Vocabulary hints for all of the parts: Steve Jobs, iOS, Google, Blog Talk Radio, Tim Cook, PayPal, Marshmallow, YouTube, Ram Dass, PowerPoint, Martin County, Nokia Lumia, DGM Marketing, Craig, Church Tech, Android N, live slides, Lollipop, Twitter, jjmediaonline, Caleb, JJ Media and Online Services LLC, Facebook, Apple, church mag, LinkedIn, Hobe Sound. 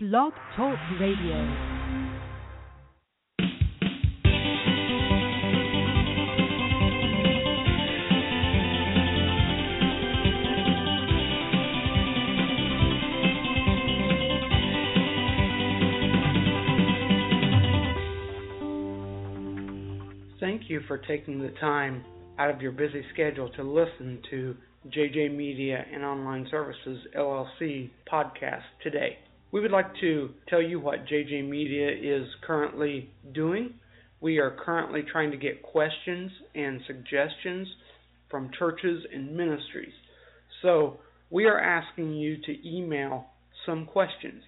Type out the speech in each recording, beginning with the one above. Blog Talk Radio. Thank you for taking the time out of your busy schedule to listen to JJ Media and Online Services LLC podcast today. We would like to tell you what JJ Media is currently doing. We are currently trying to get questions and suggestions from churches and ministries. So we are asking you to email some questions.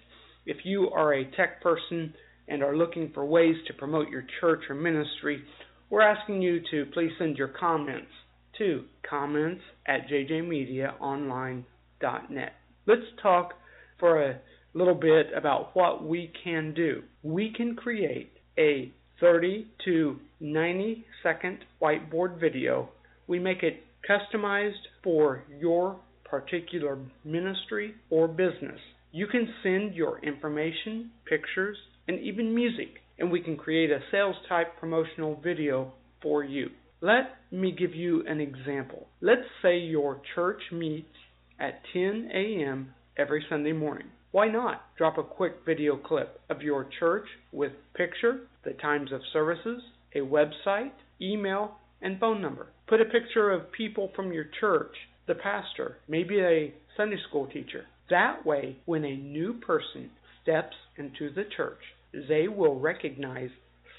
If you are a tech person and are looking for ways to promote your church or ministry, we're asking you to please send your comments to comments@jjmediaonline.net. Let's talk for a little bit about what we can do. We can create a 30 to 90 second whiteboard video. We make it customized for your particular ministry or business. You can send your information, pictures, and even music, and we can create a sales-type promotional video for you. Let me give you an example. Let's say your church meets at 10 a.m. every Sunday morning. Why not drop a quick video clip of your church with picture, the times of services, a website, email, and phone number? Put a picture of people from your church, the pastor, maybe a Sunday school teacher. That way, when a new person steps into the church, they will recognize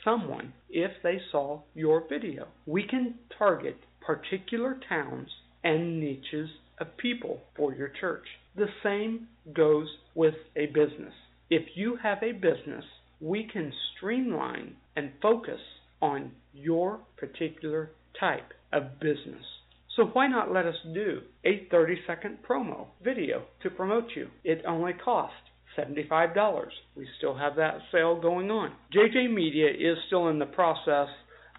someone if they saw your video. We can target particular towns and niches of people for your church. The same goes with a business. If you have a business, we can streamline and focus on your particular type of business. So why not let us do a 30-second promo video to promote you? It only costs $75. We still have that sale going on. JJ Media is still in the process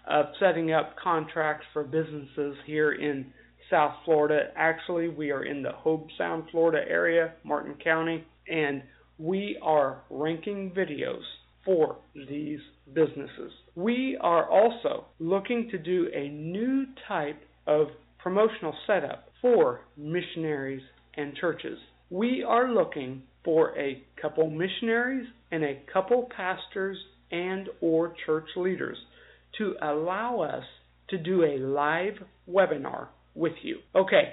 of setting up contracts for businesses here in South Florida. Actually, we are in the Hobe Sound, Florida area, Martin County, and we are ranking videos for these businesses. We are also looking to do a new type of promotional setup for missionaries and churches. We are looking for a couple missionaries and a couple pastors and or church leaders to allow us to do a live webinar with you. Okay,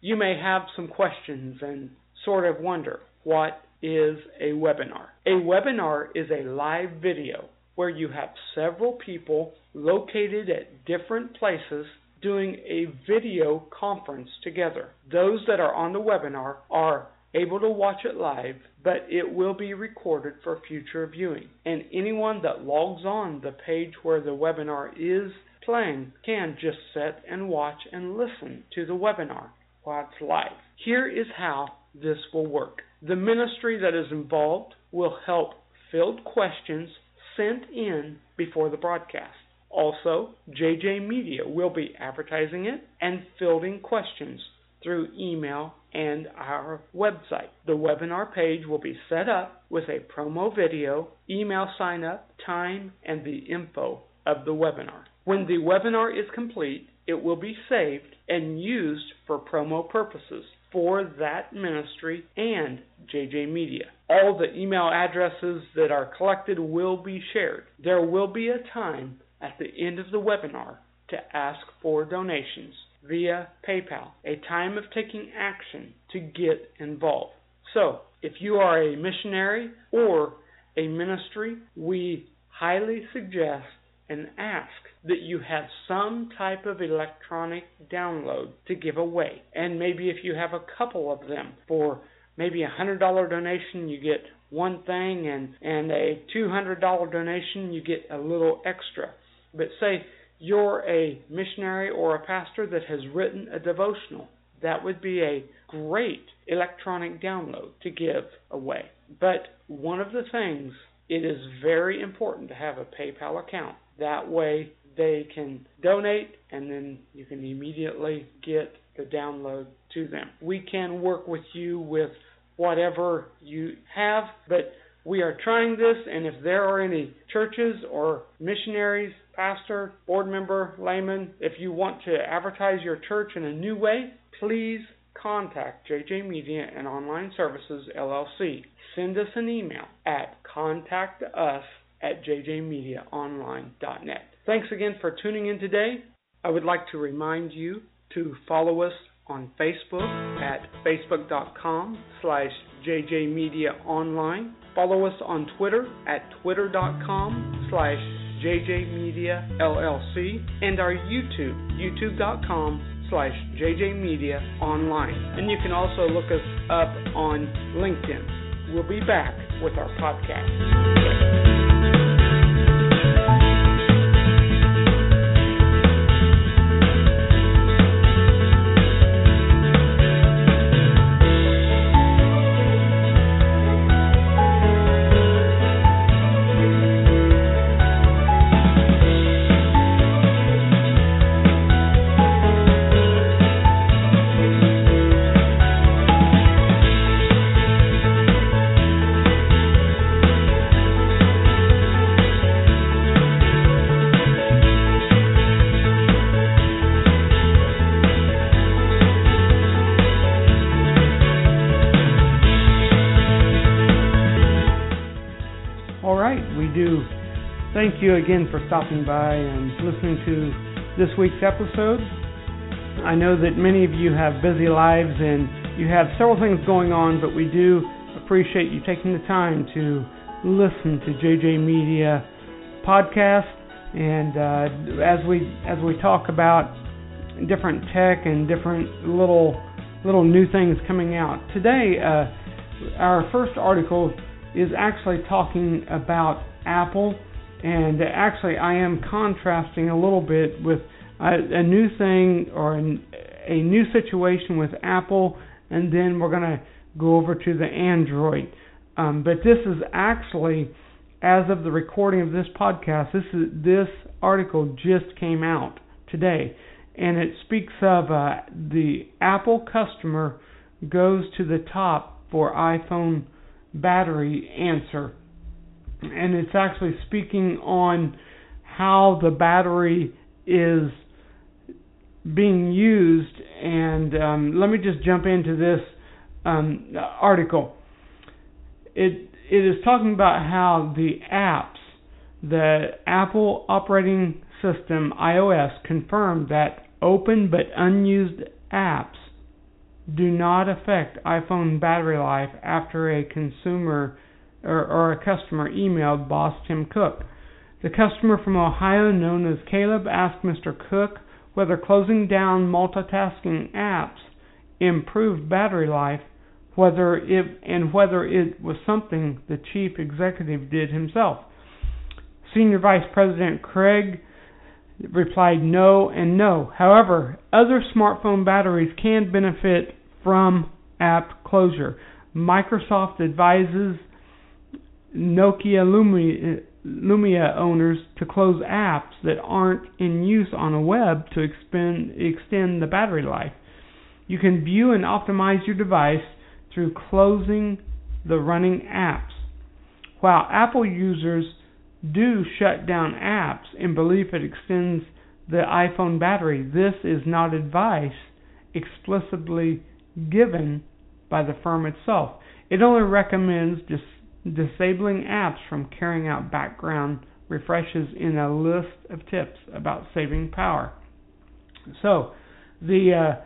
you may have some questions and sort of wonder, what is a webinar? A webinar is a live video where you have several people located at different places doing a video conference together. Those that are on the webinar are able to watch it live, but it will be recorded for future viewing. And anyone that logs on the page where the webinar is playing can just sit and watch and listen to the webinar while it's live. Here is how this will work. The ministry that is involved will help field questions sent in before the broadcast. Also, JJ Media will be advertising it and fielding questions through email and our website. The webinar page will be set up with a promo video, email sign-up, time, and the info of the webinar. When the webinar is complete, it will be saved and used for promo purposes for that ministry and JJ Media. All the email addresses that are collected will be shared. There will be a time at the end of the webinar to ask for donations via PayPal, a time of taking action to get involved. So, if you are a missionary or a ministry, we highly suggest and ask that you have some type of electronic download to give away. And maybe if you have a couple of them, for maybe $100 donation, you get one thing, and a $200 donation, you get a little extra. But say you're a missionary or a pastor that has written a devotional. That would be a great electronic download to give away. But one of the things, it is very important to have a PayPal account. That way they can donate and then you can immediately get the download to them. We can work with you with whatever you have, but We are trying this, and if there are any churches or missionaries, pastor, board member, layman, if you want to advertise your church in a new way, please contact JJ Media and Online Services LLC. Send us an email at contactus@jjmediaonline.net. Thanks again for tuning in today. I would like to remind you to follow us on Facebook at facebook.com/JJ Media Online. Follow us on Twitter at twitter.com/JJ Media LLC, and our YouTube, youtube.com/JJ Media Online. And you can also look us up on LinkedIn. We'll be back with our podcast. Thank you again for stopping by and listening to this week's episode. I know that many of you have busy lives and you have several things going on, but we do appreciate you taking the time to listen to JJ Media podcast. And as we talk about different tech and different little new things coming out today, our first article is actually talking about Apple. And actually, I am contrasting a little bit with a new thing or a new situation with Apple, and then we're going to go over to the Android. But this is actually, as of the recording of this podcast, this article just came out today, and it speaks of the Apple customer goes to the top for iPhone battery answer. And it's actually speaking on how the battery is being used. And let me just jump into this article. It is talking about how the apps, the Apple operating system, iOS, confirmed that open but unused apps do not affect iPhone battery life after a consumer or a customer emailed boss Tim Cook. The customer from Ohio, known as Caleb, asked Mr. Cook whether closing down multitasking apps improved battery life, whether it was something the chief executive did himself. Senior Vice President Craig replied no and no. However, other smartphone batteries can benefit from app closure. Microsoft advises Nokia Lumia owners to close apps that aren't in use on the web to extend the battery life. You can view and optimize your device through closing the running apps. While Apple users do shut down apps in belief it extends the iPhone battery, this is not advice explicitly given by the firm itself. It only recommends disabling apps from carrying out background refreshes in a list of tips about saving power. So, the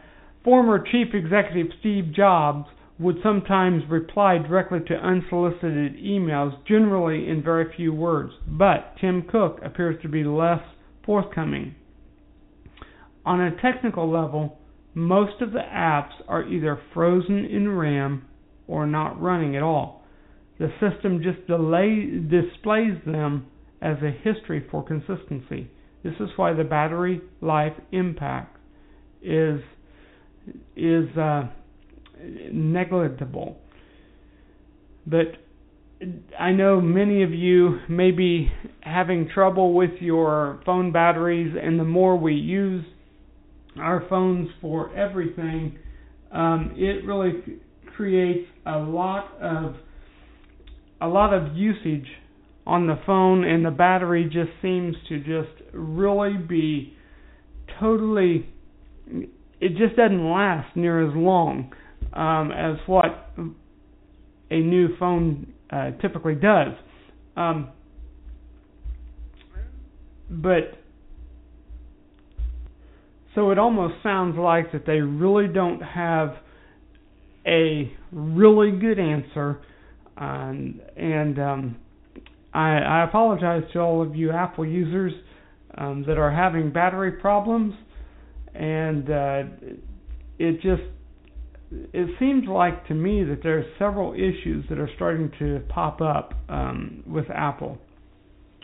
former chief executive Steve Jobs would sometimes reply directly to unsolicited emails, generally in very few words, but Tim Cook appears to be less forthcoming. On a technical level, most of the apps are either frozen in RAM or not running at all. The system just displays them as a history for consistency. This is why the battery life impact is negligible. But I know many of you may be having trouble with your phone batteries, and the more we use our phones for everything, it really creates a lot of a lot of usage on the phone, and the battery just seems to just really be totally, it just doesn't last near as long as what a new phone typically does. But so it almost sounds like that they really don't have a really good answer, I apologize to all of you Apple users that are having battery problems, and it seems like to me that there are several issues that are starting to pop up with Apple.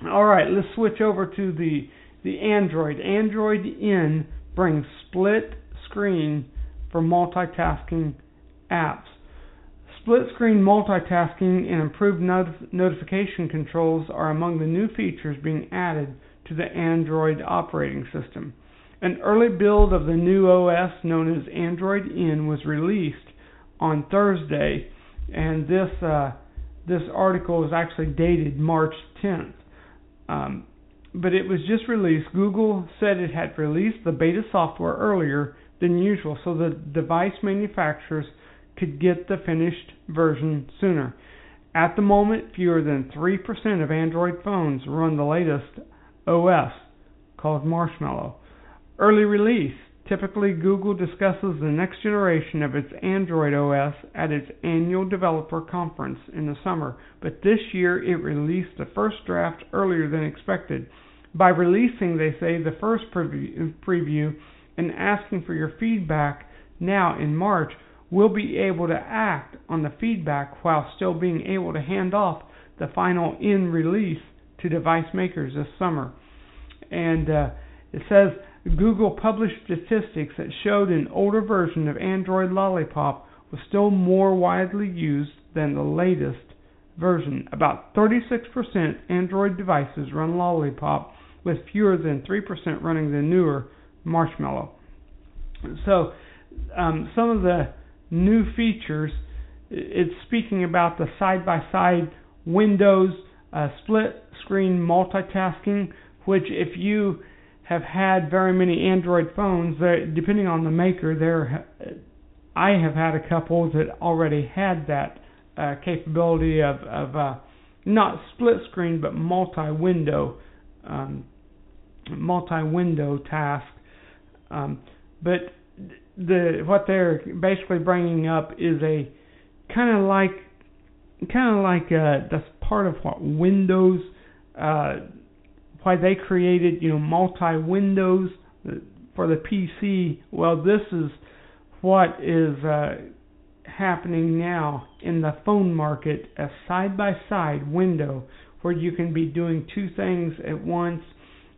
All right, let's switch over to the Android. Android N brings split screen for multitasking apps. Split-screen multitasking and improved notification controls are among the new features being added to the Android operating system. An early build of the new OS known as Android N was released on Thursday, and this article is actually dated March 10th. But it was just released. Google said it had released the beta software earlier than usual, so the device manufacturers could get the finished version sooner. At the moment, fewer than 3% of Android phones run the latest OS, called Marshmallow. Early release. Typically, Google discusses the next generation of its Android OS at its annual developer conference in the summer, but this year it released the first draft earlier than expected. By releasing, they say, the first preview and asking for your feedback now in March, we'll be able to act on the feedback while still being able to hand off the final end release to device makers this summer. And it says Google published statistics that showed an older version of Android Lollipop was still more widely used than the latest version. About 36% Android devices run Lollipop, with fewer than 3% running the newer Marshmallow. So some of the new features, it's speaking about the side-by-side windows, split-screen multitasking, which if you have had very many Android phones, depending on the maker, I have had a couple that already had that capability of not split-screen, but multi-window task. But what they're basically bringing up is a kind of like that's part of what Windows, why they created, multi-windows for the PC. Well, this is what is happening now in the phone market, a side-by-side window where you can be doing two things at once.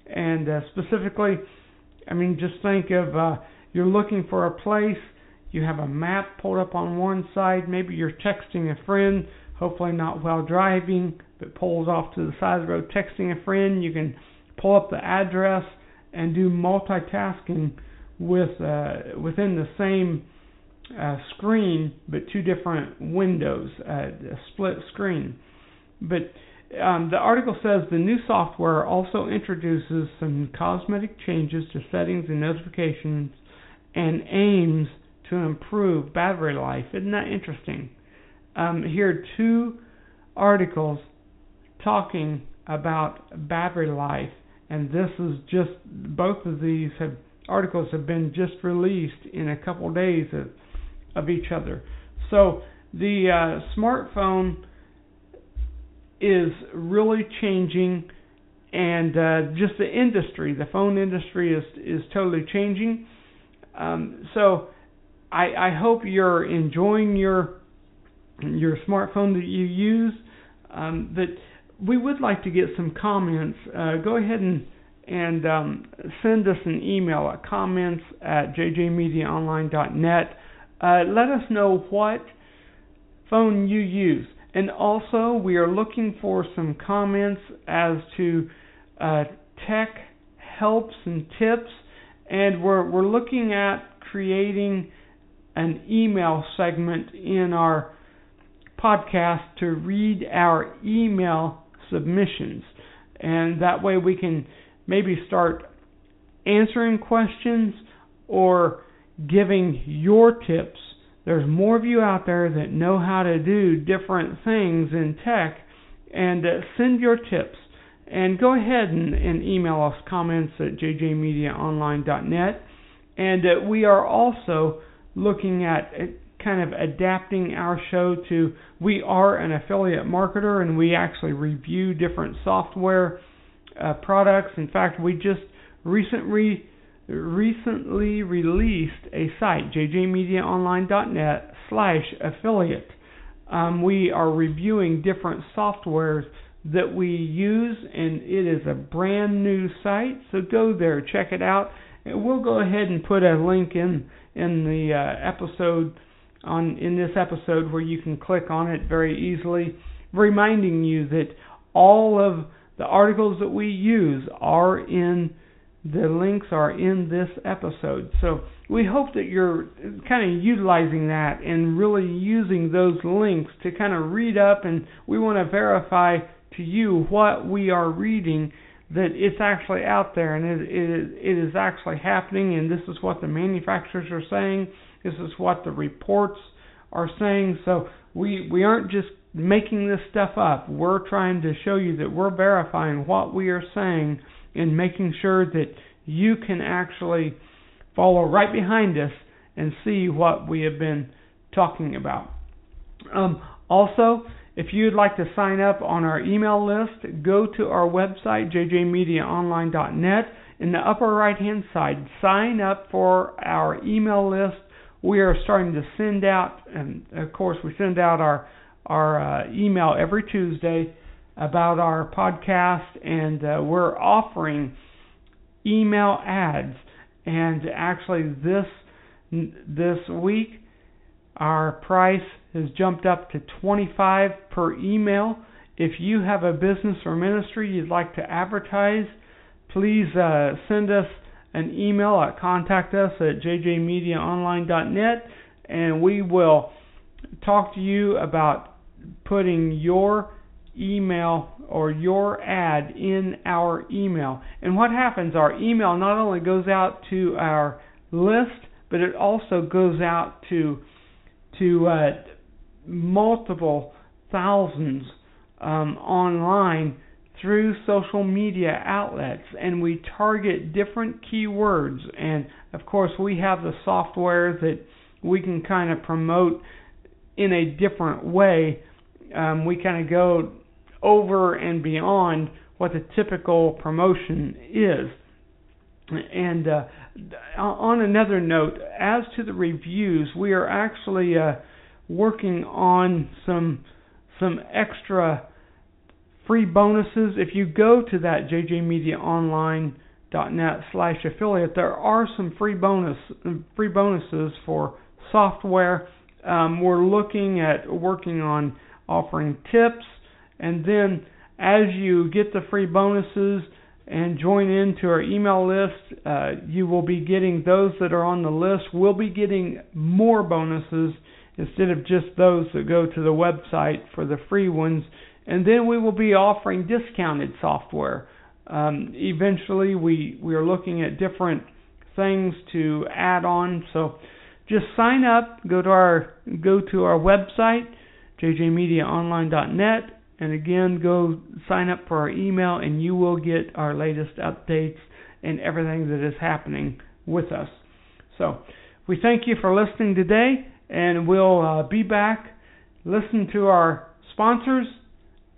And specifically, just think of you're looking for a place, you have a map pulled up on one side, maybe you're texting a friend, hopefully not while driving, but pulls off to the side of the road texting a friend. You can pull up the address and do multitasking within the same screen, but two different windows, a split screen. But the article says the new software also introduces some cosmetic changes to settings and notifications and aims to improve battery life. Isn't that interesting? Here are two articles talking about battery life, and this is just, both of these articles have been just released in a couple days of each other. So the smartphone is really changing, and just the industry, the phone industry is totally changing. So I hope you're enjoying your smartphone that you use. But we would like to get some comments. Go ahead and send us an email at comments@jjmediaonline.net. Let us know what phone you use. And also, we are looking for some comments as to tech helps and tips, and we're looking at creating an email segment in our podcast to read our email submissions. And that way we can maybe start answering questions or giving your tips. There's more of you out there that know how to do different things in tech, and send your tips. And go ahead and email us comments at jjmediaonline.net. And we are also looking at kind of adapting our show to, we are an affiliate marketer, and we actually review different software products. In fact, we just recently released a site, jjmediaonline.net/affiliate. We are reviewing different softwares that we use, and it is a brand new site, so go there, check it out. And we'll go ahead and put a link in the episode in this episode where you can click on it very easily, reminding you that all of the articles that we use are in the links are in this episode. So we hope that you're kind of utilizing that and really using those links to kind of read up, and we want to verify to you what we are reading, that it's actually out there and it is actually happening, and this is what the manufacturers are saying, this is what the reports are saying. So we aren't just making this stuff up. We're trying to show you that we're verifying what we are saying and making sure that you can actually follow right behind us and see what we have been talking about. Also, if you'd like to sign up on our email list, go to our website, jjmediaonline.net. In the upper right-hand side, sign up for our email list. We are starting to send out, and of course we send out our email every Tuesday about our podcast, and we're offering email ads. And actually this week, our price has jumped up to $25 per email. If you have a business or ministry you'd like to advertise, please send us an email at contact us@jjmediaonline.net, and we will talk to you about putting your email or your ad in our email. And what happens, our email not only goes out to our list, but it also goes out to multiple thousands online through social media outlets, and we target different keywords. And of course we have the software that we can kind of promote in a different way. We kind of go over and beyond what the typical promotion is. And on another note, as to the reviews, we are actually working on some extra free bonuses. If you go to that jjmediaonline.net/affiliate, there are some free bonuses for software. We're looking at working on offering tips, and then as you get the free bonuses and join into our email list, you will be getting those that are on the list. We'll be getting more bonuses instead of just those that go to the website for the free ones. And then we will be offering discounted software. Eventually, we are looking at different things to add on. So just sign up, go to our website, jjmediaonline.net, and again, go sign up for our email, and you will get our latest updates and everything that is happening with us. So we thank you for listening today, and we'll be back, listen to our sponsors,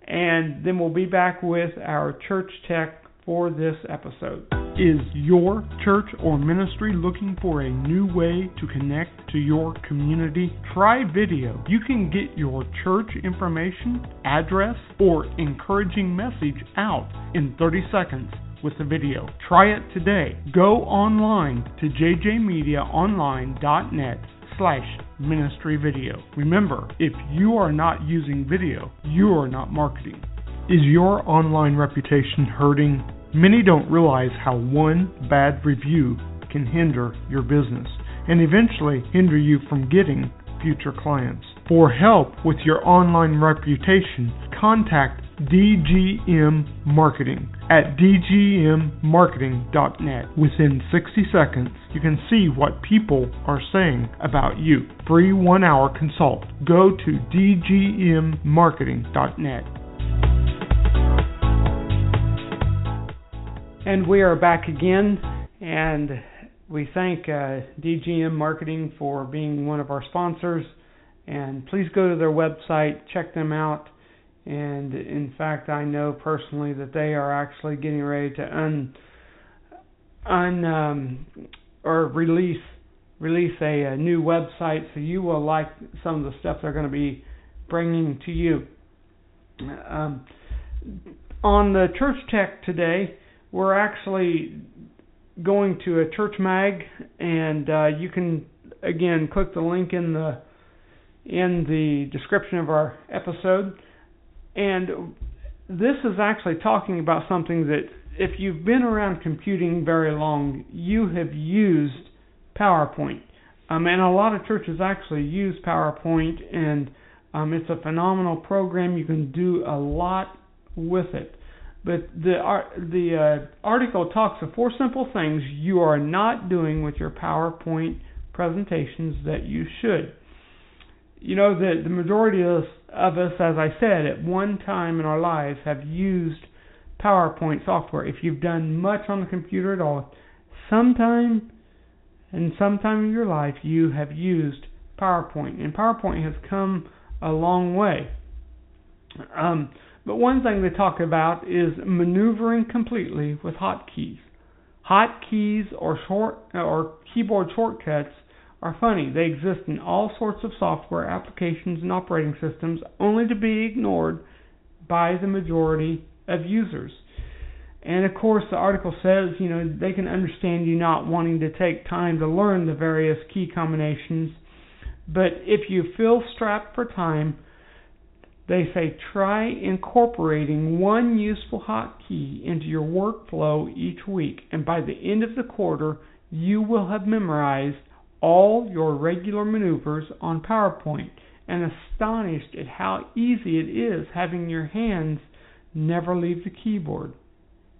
and then we'll be back with our church tech for this episode. Is your church or ministry looking for a new way to connect to your community? Try video. You can get your church information, address, or encouraging message out in 30 seconds with the video. Try it today. Go online to jjmediaonline.net/ministry video. Remember, if you are not using video, you are not marketing. Is your online reputation hurting? Many don't realize how one bad review can hinder your business and eventually hinder you from getting future clients. For help with your online reputation, contact DGM Marketing at dgmmarketing.net. Within 60 seconds, you can see what people are saying about you. Free 1 hour consult. Go to dgmmarketing.net. And we are back again, and we thank DGM Marketing for being one of our sponsors. And please go to their website, check them out. And in fact, I know personally that they are actually getting ready to release a new website, so you will like some of the stuff they're going to be bringing to you. On the Church Tech today, we're actually going to a church mag, and you can again click the link in the description of our episode. And this is actually talking about something that if you've been around computing very long, you have used PowerPoint. And a lot of churches actually use PowerPoint, and it's a phenomenal program. You can do a lot with it. But the article talks of four simple things you are not doing with your PowerPoint presentations that you should. You know, the majority of us, as I said, at one time in our lives have used PowerPoint software. If you've done much on the computer at all, sometime in your life you have used PowerPoint. And PowerPoint has come a long way. But one thing they talk about is maneuvering completely with hotkeys. Hotkeys or keyboard shortcuts are funny. They exist in all sorts of software applications and operating systems, only to be ignored by the majority of users. And of course, the article says, you know, they can understand you not wanting to take time to learn the various key combinations, but if you feel strapped for time, they say try incorporating one useful hotkey into your workflow each week, and by the end of the quarter, you will have memorized all your regular maneuvers on PowerPoint, and astonished at how easy it is having your hands never leave the keyboard.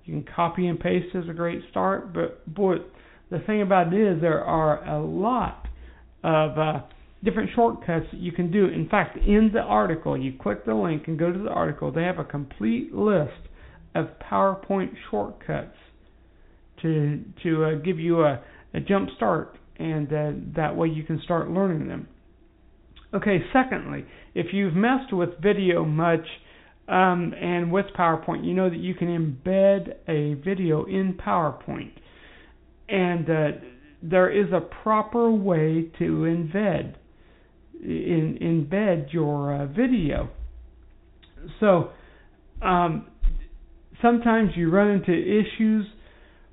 You can copy and paste is a great start, but boy, the thing about it is there are a lot of different shortcuts that you can do. In fact, in the article, you click the link and go to the article, they have a complete list of PowerPoint shortcuts to give you a jump start. And that way you can start learning them. Okay, secondly, if you've messed with video much and with PowerPoint, you know that you can embed a video in PowerPoint. And there is a proper way to embed your video. So sometimes you run into issues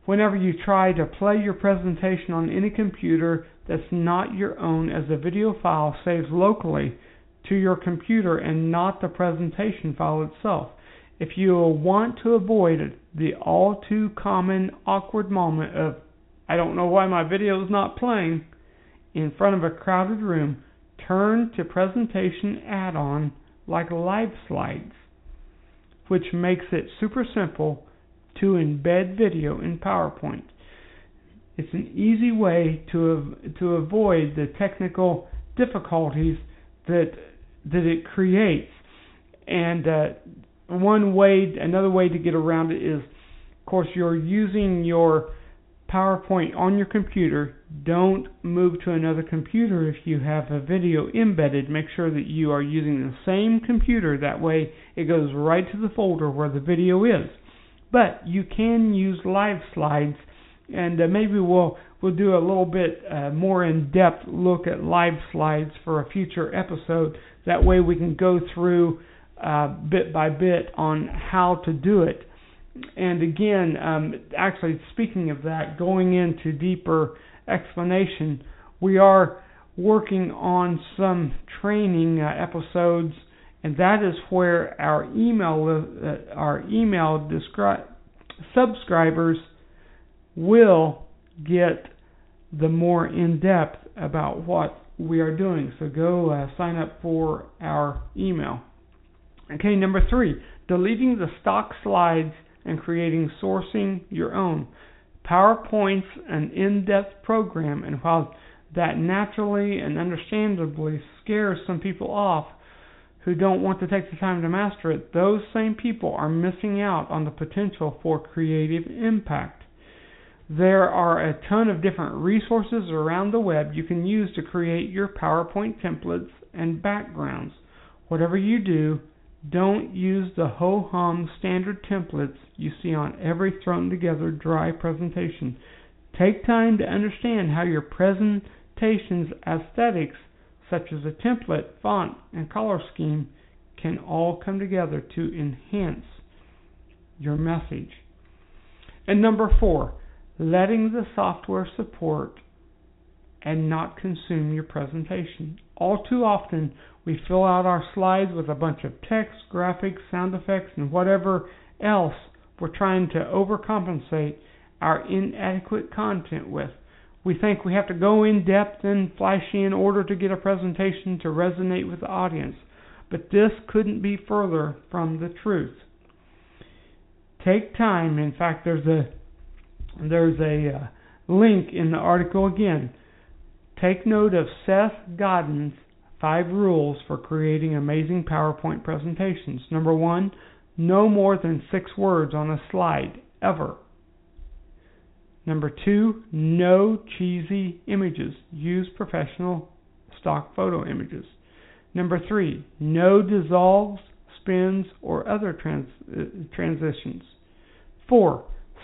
whenever you try to play your presentation on any computer that's not your own, as the video file saves locally to your computer and not the presentation file itself. If you want to avoid the all too common awkward moment of, I don't know why my video is not playing, in front of a crowded room, turn to presentation add-on like Live Slides, which makes it super simple to embed video in PowerPoint. It's an easy way to avoid the technical difficulties that it creates. And another way to get around it is, of course, you're using your PowerPoint on your computer. Don't move to another computer if you have a video embedded. Make sure that you are using the same computer. That way it goes right to the folder where the video is. But you can use Live Slides, and maybe we'll do a little bit more in-depth look at Live Slides for a future episode. That way we can go through bit by bit on how to do it. And again, actually speaking of that, going into deeper explanation, we are working on some training episodes. And that is where our email subscribers will get the more in-depth about what we are doing. So go sign up for our email. Okay, number 3, deleting the stock slides and creating sourcing your own. PowerPoint's an in-depth program, and while that naturally and understandably scares some people off who don't want to take the time to master it, those same people are missing out on the potential for creative impact. There are a ton of different resources around the web you can use to create your PowerPoint templates and backgrounds. Whatever you do, don't use the ho-hum standard templates you see on every thrown-together dry presentation. Take time to understand how your presentation's aesthetics, such as a template, font, and color scheme, can all come together to enhance your message. And number 4, letting the software support and not consume your presentation. All too often, we fill out our slides with a bunch of text, graphics, sound effects, and whatever else we're trying to overcompensate our inadequate content with. We think we have to go in depth and flashy in order to get a presentation to resonate with the audience, but this couldn't be further from the truth. Take time. In fact, there's a link in the article again. Take note of Seth Godin's 5 rules for creating amazing PowerPoint presentations. Number 1, no more than 6 words on a slide, ever. Number 2, no cheesy images. Use professional stock photo images. Number 3, no dissolves, spins, or other transitions. 4,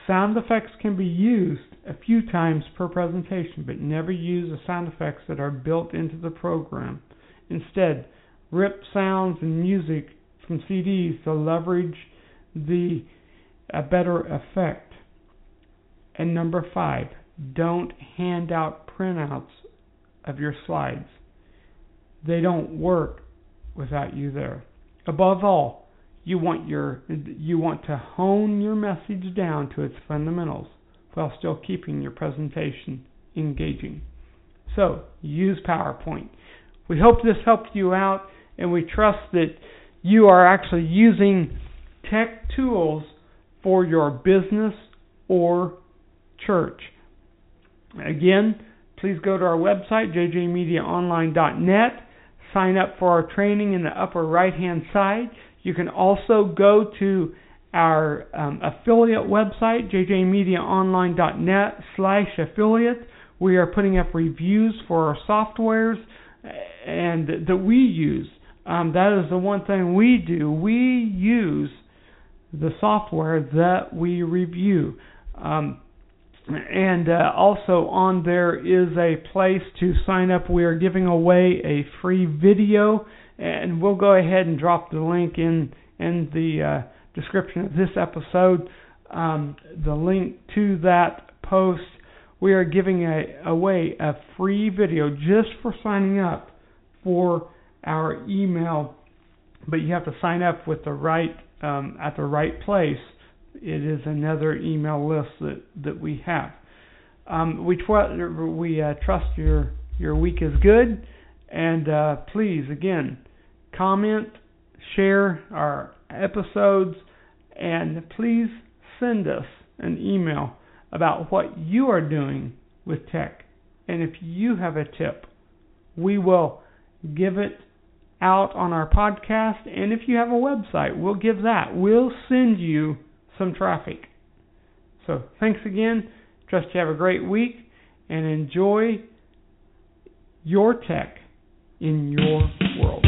sound effects can be used a few times per presentation, but never use the sound effects that are built into the program. Instead, rip sounds and music from CDs to leverage a better effect. And number 5, don't hand out printouts of your slides. They don't work without you there. Above all, you want to hone your message down to its fundamentals while still keeping your presentation engaging. So, use PowerPoint. We hope this helped you out, and we trust that you are actually using tech tools for your business or church. Again, please go to our website, jjmediaonline.net. Sign up for our training in the upper right-hand side. You can also go to our affiliate website, jjmediaonline.net/affiliate. We are putting up reviews for our softwares and that we use. That is the one thing we do. We use the software that we review. And also on there is a place to sign up. We are giving away a free video, and we'll go ahead and drop the link in the description of this episode, the link to that post. We are giving away a free video just for signing up for our email, but you have to sign up with the right at the right place. It is another email list that we have. We trust your week is good, and please, again, comment, share our episodes, and please send us an email about what you are doing with tech. And if you have a tip, we will give it out on our podcast, and if you have a website, we'll give that. We'll send you some traffic. So thanks again. Trust you have a great week and enjoy your tech in your world.